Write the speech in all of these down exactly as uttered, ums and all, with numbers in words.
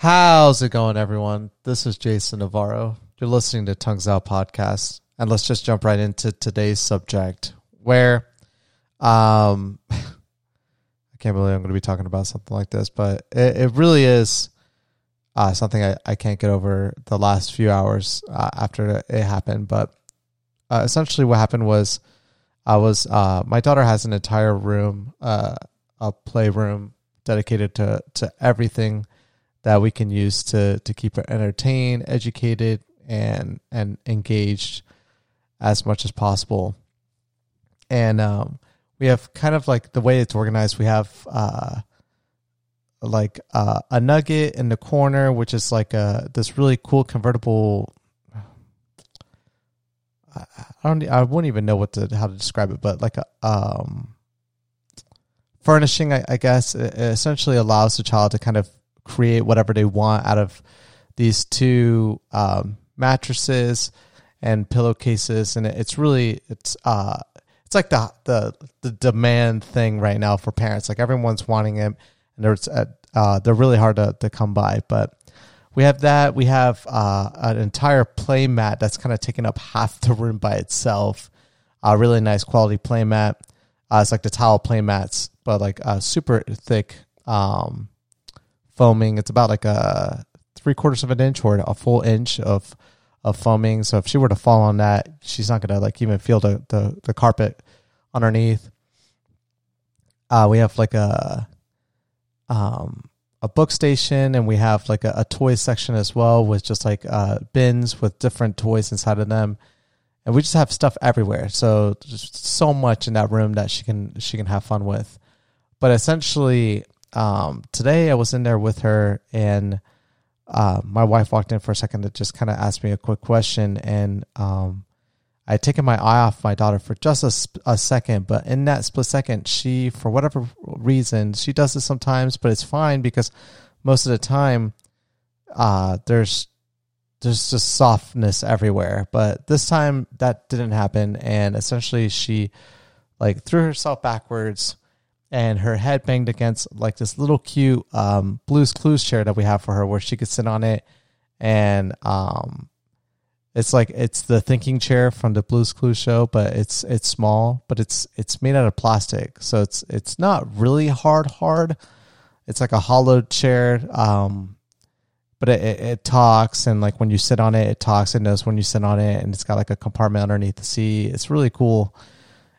How's it going, everyone? This is Jason Navarro. You're listening to Tongues Out podcast, and let's just jump right into today's subject, where um, I can't believe I'm going to be talking about something like this, but it, it really is uh, something I, I can't get over the last few hours uh, after it happened. But uh, essentially, what happened was I was uh, my daughter has an entire room, uh, a playroom dedicated to to everything that we can use to to keep her entertained, educated, and and engaged as much as possible. And um, we have kind of like the way it's organized. We have uh, like uh, a Nugget in the corner, which is like a this really cool convertible. I don't. I wouldn't even know what to how to describe it, but like a um, furnishing, I, I guess, it essentially allows the child to kind of create whatever they want out of these two um, mattresses and pillowcases, and it's really it's uh it's like the the the demand thing right now for parents. Like everyone's wanting it, and there's uh they're really hard to to come by. But we have that. We have uh, an entire play mat that's kind of taking up half the room by itself. A uh, really nice quality play mat. Uh, it's like the towel play mats, but like uh, super thick. Um, foaming. It's about like a three quarters of an inch or a full inch of of foaming. So if she were to fall on that, she's not gonna like even feel the the, the carpet underneath. Uh, we have like a um a book station, and we have like a, a toy section as well with just like uh bins with different toys inside of them. And we just have stuff everywhere. So just so much in that room that she can she can have fun with. But essentially Um, today I was in there with her, and uh, my wife walked in for a second to just kind of ask me a quick question, and um, I had taken my eye off my daughter for just a, sp- a second, but in that split second, she, for whatever reason, she does this sometimes, but it's fine because most of the time uh, there's there's just softness everywhere, but this time that didn't happen, and essentially she like threw herself backwards, and her head banged against like this little cute um, Blue's Clues chair that we have for her, where she could sit on it. And um, it's like it's the thinking chair from the Blue's Clues show, but it's it's small, but it's it's made out of plastic, so it's it's not really hard hard. It's like a hollow chair, um, but it, it, it talks, and like when you sit on it, it talks. It knows when you sit on it, and it's got like a compartment underneath the seat. It's really cool.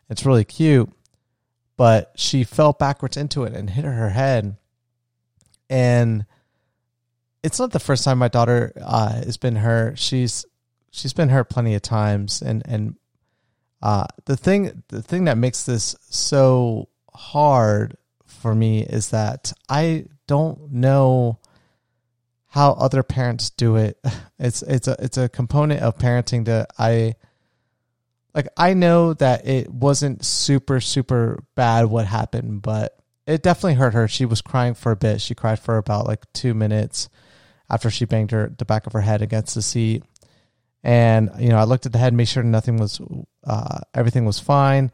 It's really cute. But she fell backwards into it and hit her head. And it's not the first time my daughter uh, has been hurt. She's she's been hurt plenty of times. And and uh, the thing the thing that makes this so hard for me is that I don't know how other parents do it. It's it's a it's a component of parenting that I. Like, I know that it wasn't super, super bad what happened, but it definitely hurt her. She was crying for a bit. She cried for about, like, two minutes after she banged her the back of her head against the seat. And, you know, I looked at the head, made sure nothing was, uh, everything was fine.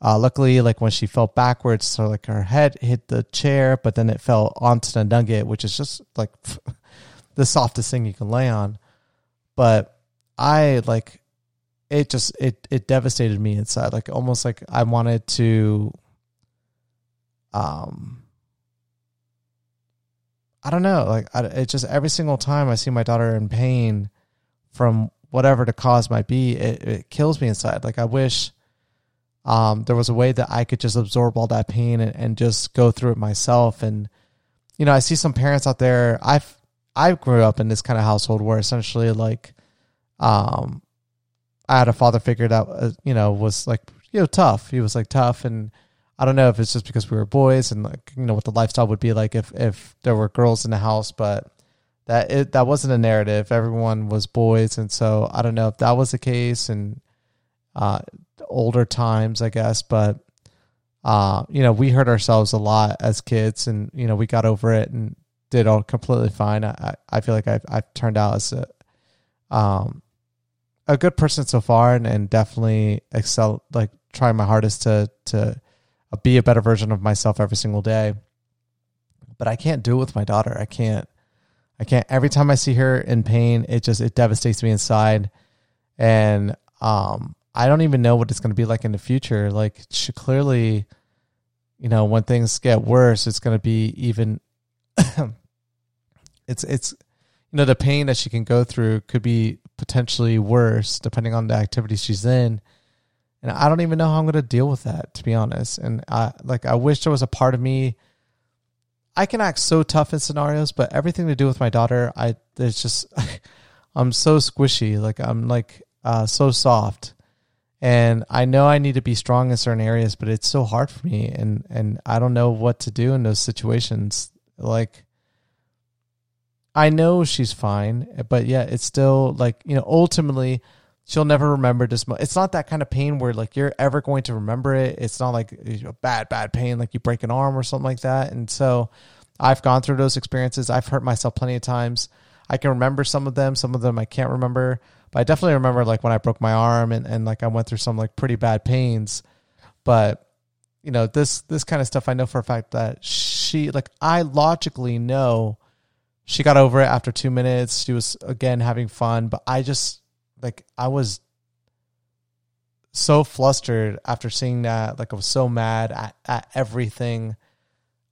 Uh, luckily, like, when she fell backwards, so, like, her head hit the chair, but then it fell onto the Nugget, which is just, like, the softest thing you can lay on. But I, like... It just, it, it devastated me inside. Like almost like I wanted to, um, I don't know. Like I, it just, every single time I see my daughter in pain from whatever the cause might be, it, it kills me inside. Like I wish, um, there was a way that I could just absorb all that pain and, and just go through it myself. And, you know, I see some parents out there. I've, I grew up in this kind of household where essentially like, um, I had a father figure that, uh, you know, was like, you know, tough. He was like tough. And I don't know if it's just because we were boys and like, you know, what the lifestyle would be like if, if there were girls in the house, but that it, that wasn't a narrative. Everyone was boys. And so I don't know if that was the case in uh, older times, I guess, but uh, you know, we hurt ourselves a lot as kids, and, you know, we got over it and did all completely fine. I, I feel like I've, I've turned out as a, um, a good person so far, and, and definitely excel, like try my hardest to, to be a better version of myself every single day, but I can't do it with my daughter. I can't, I can't, every time I see her in pain, it just, it devastates me inside. And um, I don't even know what it's going to be like in the future. Like, she clearly, you know, when things get worse, it's going to be even, it's, it's, you know, the pain that she can go through could be potentially worse depending on the activity she's in. And I don't even know how I'm going to deal with that, to be honest. And I, like, I wish there was a part of me. I can act so tough in scenarios, but everything to do with my daughter, I, it's just, I'm so squishy. Like, I'm like, uh, so soft, and I know I need to be strong in certain areas, but it's so hard for me. And, and I don't know what to do in those situations. Like, I know she's fine, but yeah, it's still like, you know, ultimately she'll never remember this. Mo- it's not that kind of pain where like you're ever going to remember it. It's not like a bad, bad pain, like you break an arm or something like that. And so I've gone through those experiences. I've hurt myself plenty of times. I can remember some of them, some of them I can't remember, but I definitely remember like when I broke my arm and, and like I went through some like pretty bad pains, but you know, this, this kind of stuff, I know for a fact that she, like, I logically know she got over it after two minutes. She was, again, having fun. But I just, like, I was so flustered after seeing that. Like, I was so mad at, at everything.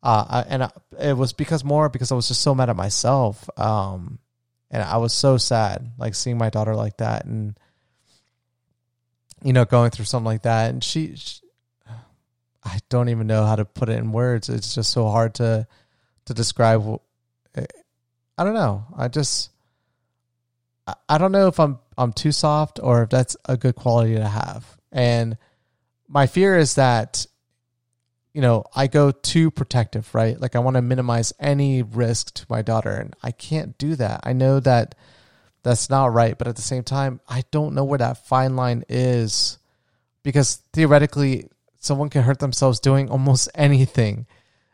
Uh, I, and I, it was because more because I was just so mad at myself. Um, and I was so sad, like, seeing my daughter like that and, you know, going through something like that. And she, she I don't even know how to put it in words. It's just so hard to to describe what, I don't know. I just, I don't know if I'm, I'm too soft or if that's a good quality to have. And my fear is that, you know, I go too protective, right? Like, I want to minimize any risk to my daughter, and I can't do that. I know that that's not right. But at the same time, I don't know where that fine line is, because theoretically someone can hurt themselves doing almost anything,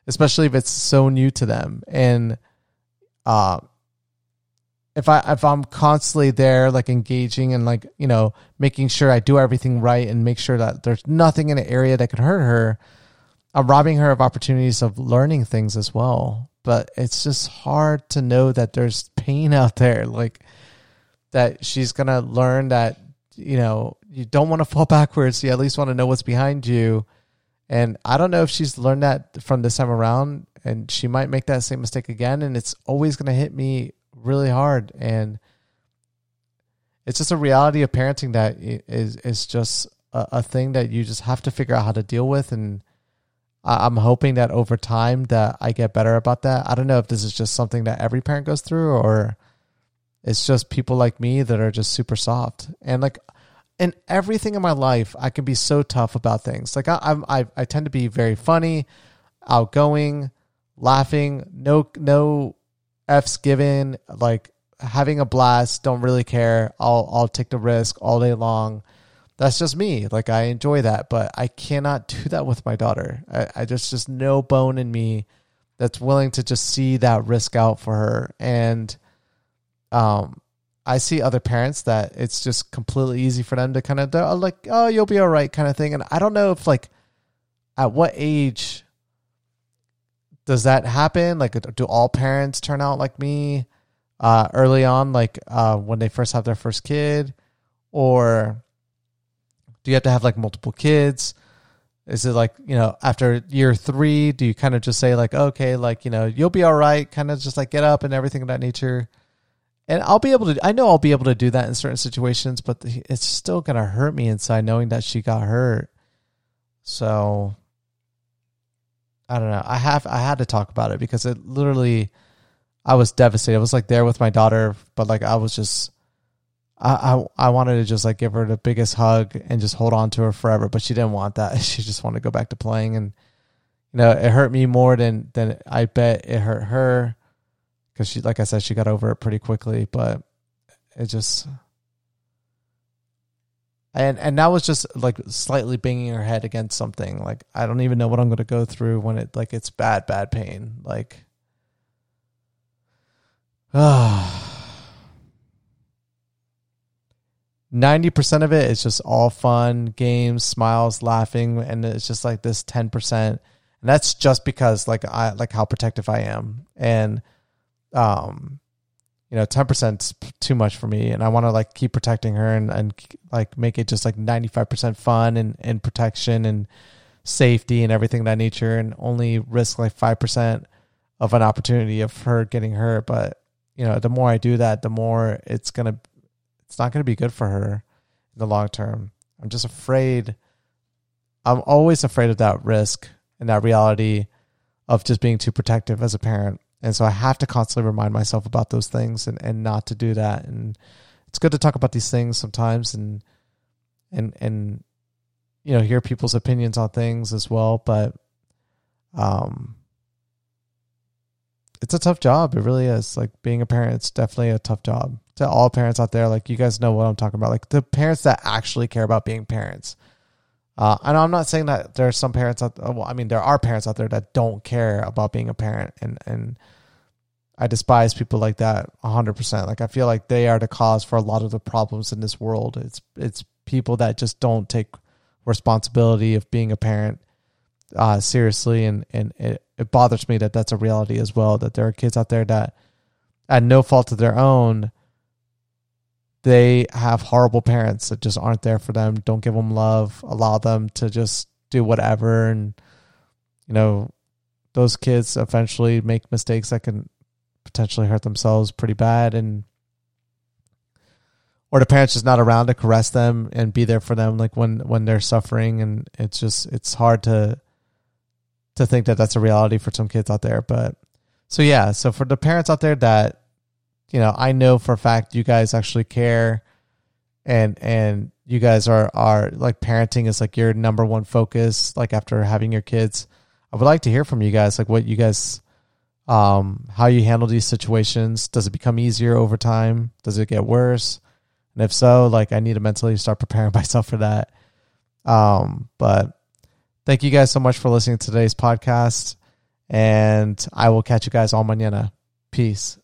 especially if it's so new to them. And, Uh, if I, if I'm constantly there, like, engaging and, like, you know, making sure I do everything right and make sure that there's nothing in an area that could hurt her, I'm robbing her of opportunities of learning things as well. But it's just hard to know that there's pain out there, like, that she's going to learn that, you know, you don't want to fall backwards. You at least want to know what's behind you. And I don't know if she's learned that from this time around, and she might make that same mistake again, and it's always going to hit me really hard. And it's just a reality of parenting that is is just a, a thing that you just have to figure out how to deal with. And I, I'm hoping that over time that I get better about that. I don't know if this is just something that every parent goes through, or it's just people like me that are just super soft. And like, in everything in my life, I can be so tough about things. Like, I, I'm, I, I tend to be very funny, outgoing, laughing, no, no F's given, like, having a blast. Don't really care. I'll, I'll take the risk all day long. That's just me. Like, I enjoy that, but I cannot do that with my daughter. I, I just, just no bone in me that's willing to just see that risk out for her. And, um, I see other parents that it's just completely easy for them to kind of they're like, oh, you'll be all right kind of thing. And I don't know if, like, at what age does that happen? Like, do all parents turn out like me uh, early on, like uh, when they first have their first kid? Or do you have to have, like, multiple kids? Is it like, you know, after year three, do you kind of just say, like, okay, like, you know, you'll be all right, kind of just like get up and everything of that nature? And I'll be able to, I know I'll be able to do that in certain situations, but it's still going to hurt me inside knowing that she got hurt. So I don't know. I have, I had to talk about it because it literally, I was devastated. I was like there with my daughter, but like, I was just, I, I, I wanted to just like give her the biggest hug and just hold on to her forever, but she didn't want that. She just wanted to go back to playing. And, you know, it hurt me more than, than I bet it hurt her. Because she, like I said, she got over it pretty quickly, but it just, and and that was just like slightly banging her head against something. Like, I don't even know what I'm going to go through when it, like, it's bad, bad pain. Like, ah, ninety percent of it is just all fun, games, smiles, laughing, and it's just like this ten percent, and that's just because like I like how protective I am. And Um, you know, ten percent's too much for me. And I want to like keep protecting her and, and like make it just like ninety-five percent fun and, and protection and safety and everything of that nature, and only risk like five percent of an opportunity of her getting hurt. But, you know, the more I do that, the more it's going to, it's not going to be good for her in the long term. I'm just afraid. I'm always afraid of that risk and that reality of just being too protective as a parent. And so I have to constantly remind myself about those things and, and not to do that. And it's good to talk about these things sometimes and, and, and, you know, hear people's opinions on things as well. But, um, it's a tough job. It really is. Like being a parent, it's definitely a tough job. To all parents out there, like you guys know what I'm talking about. Like the parents that actually care about being parents. Uh, and I'm not saying that there are some parents out there, well, I mean, there are parents out there that don't care about being a parent. And, and I despise people like that one hundred percent. Like I feel like they are the cause for a lot of the problems in this world. It's, it's people that just don't take responsibility of being a parent uh, seriously. And, and it, it bothers me that that's a reality as well, that there are kids out there that at no fault of their own, they have horrible parents that just aren't there for them, don't give them love, allow them to just do whatever. And, you know, those kids eventually make mistakes that can potentially hurt themselves pretty bad. And, or the parents just not around to caress them and be there for them, like when, when they're suffering. And it's just, it's hard to, to think that that's a reality for some kids out there. But so, yeah, so for the parents out there that, you know, I know for a fact you guys actually care, and and you guys are, are like parenting is like your number one focus, like after having your kids. I would like to hear from you guys, like what you guys, um, how you handle these situations. Does it become easier over time? Does it get worse? And if so, like I need to mentally start preparing myself for that. Um, but thank you guys so much for listening to today's podcast, and I will catch you guys all mañana. Peace.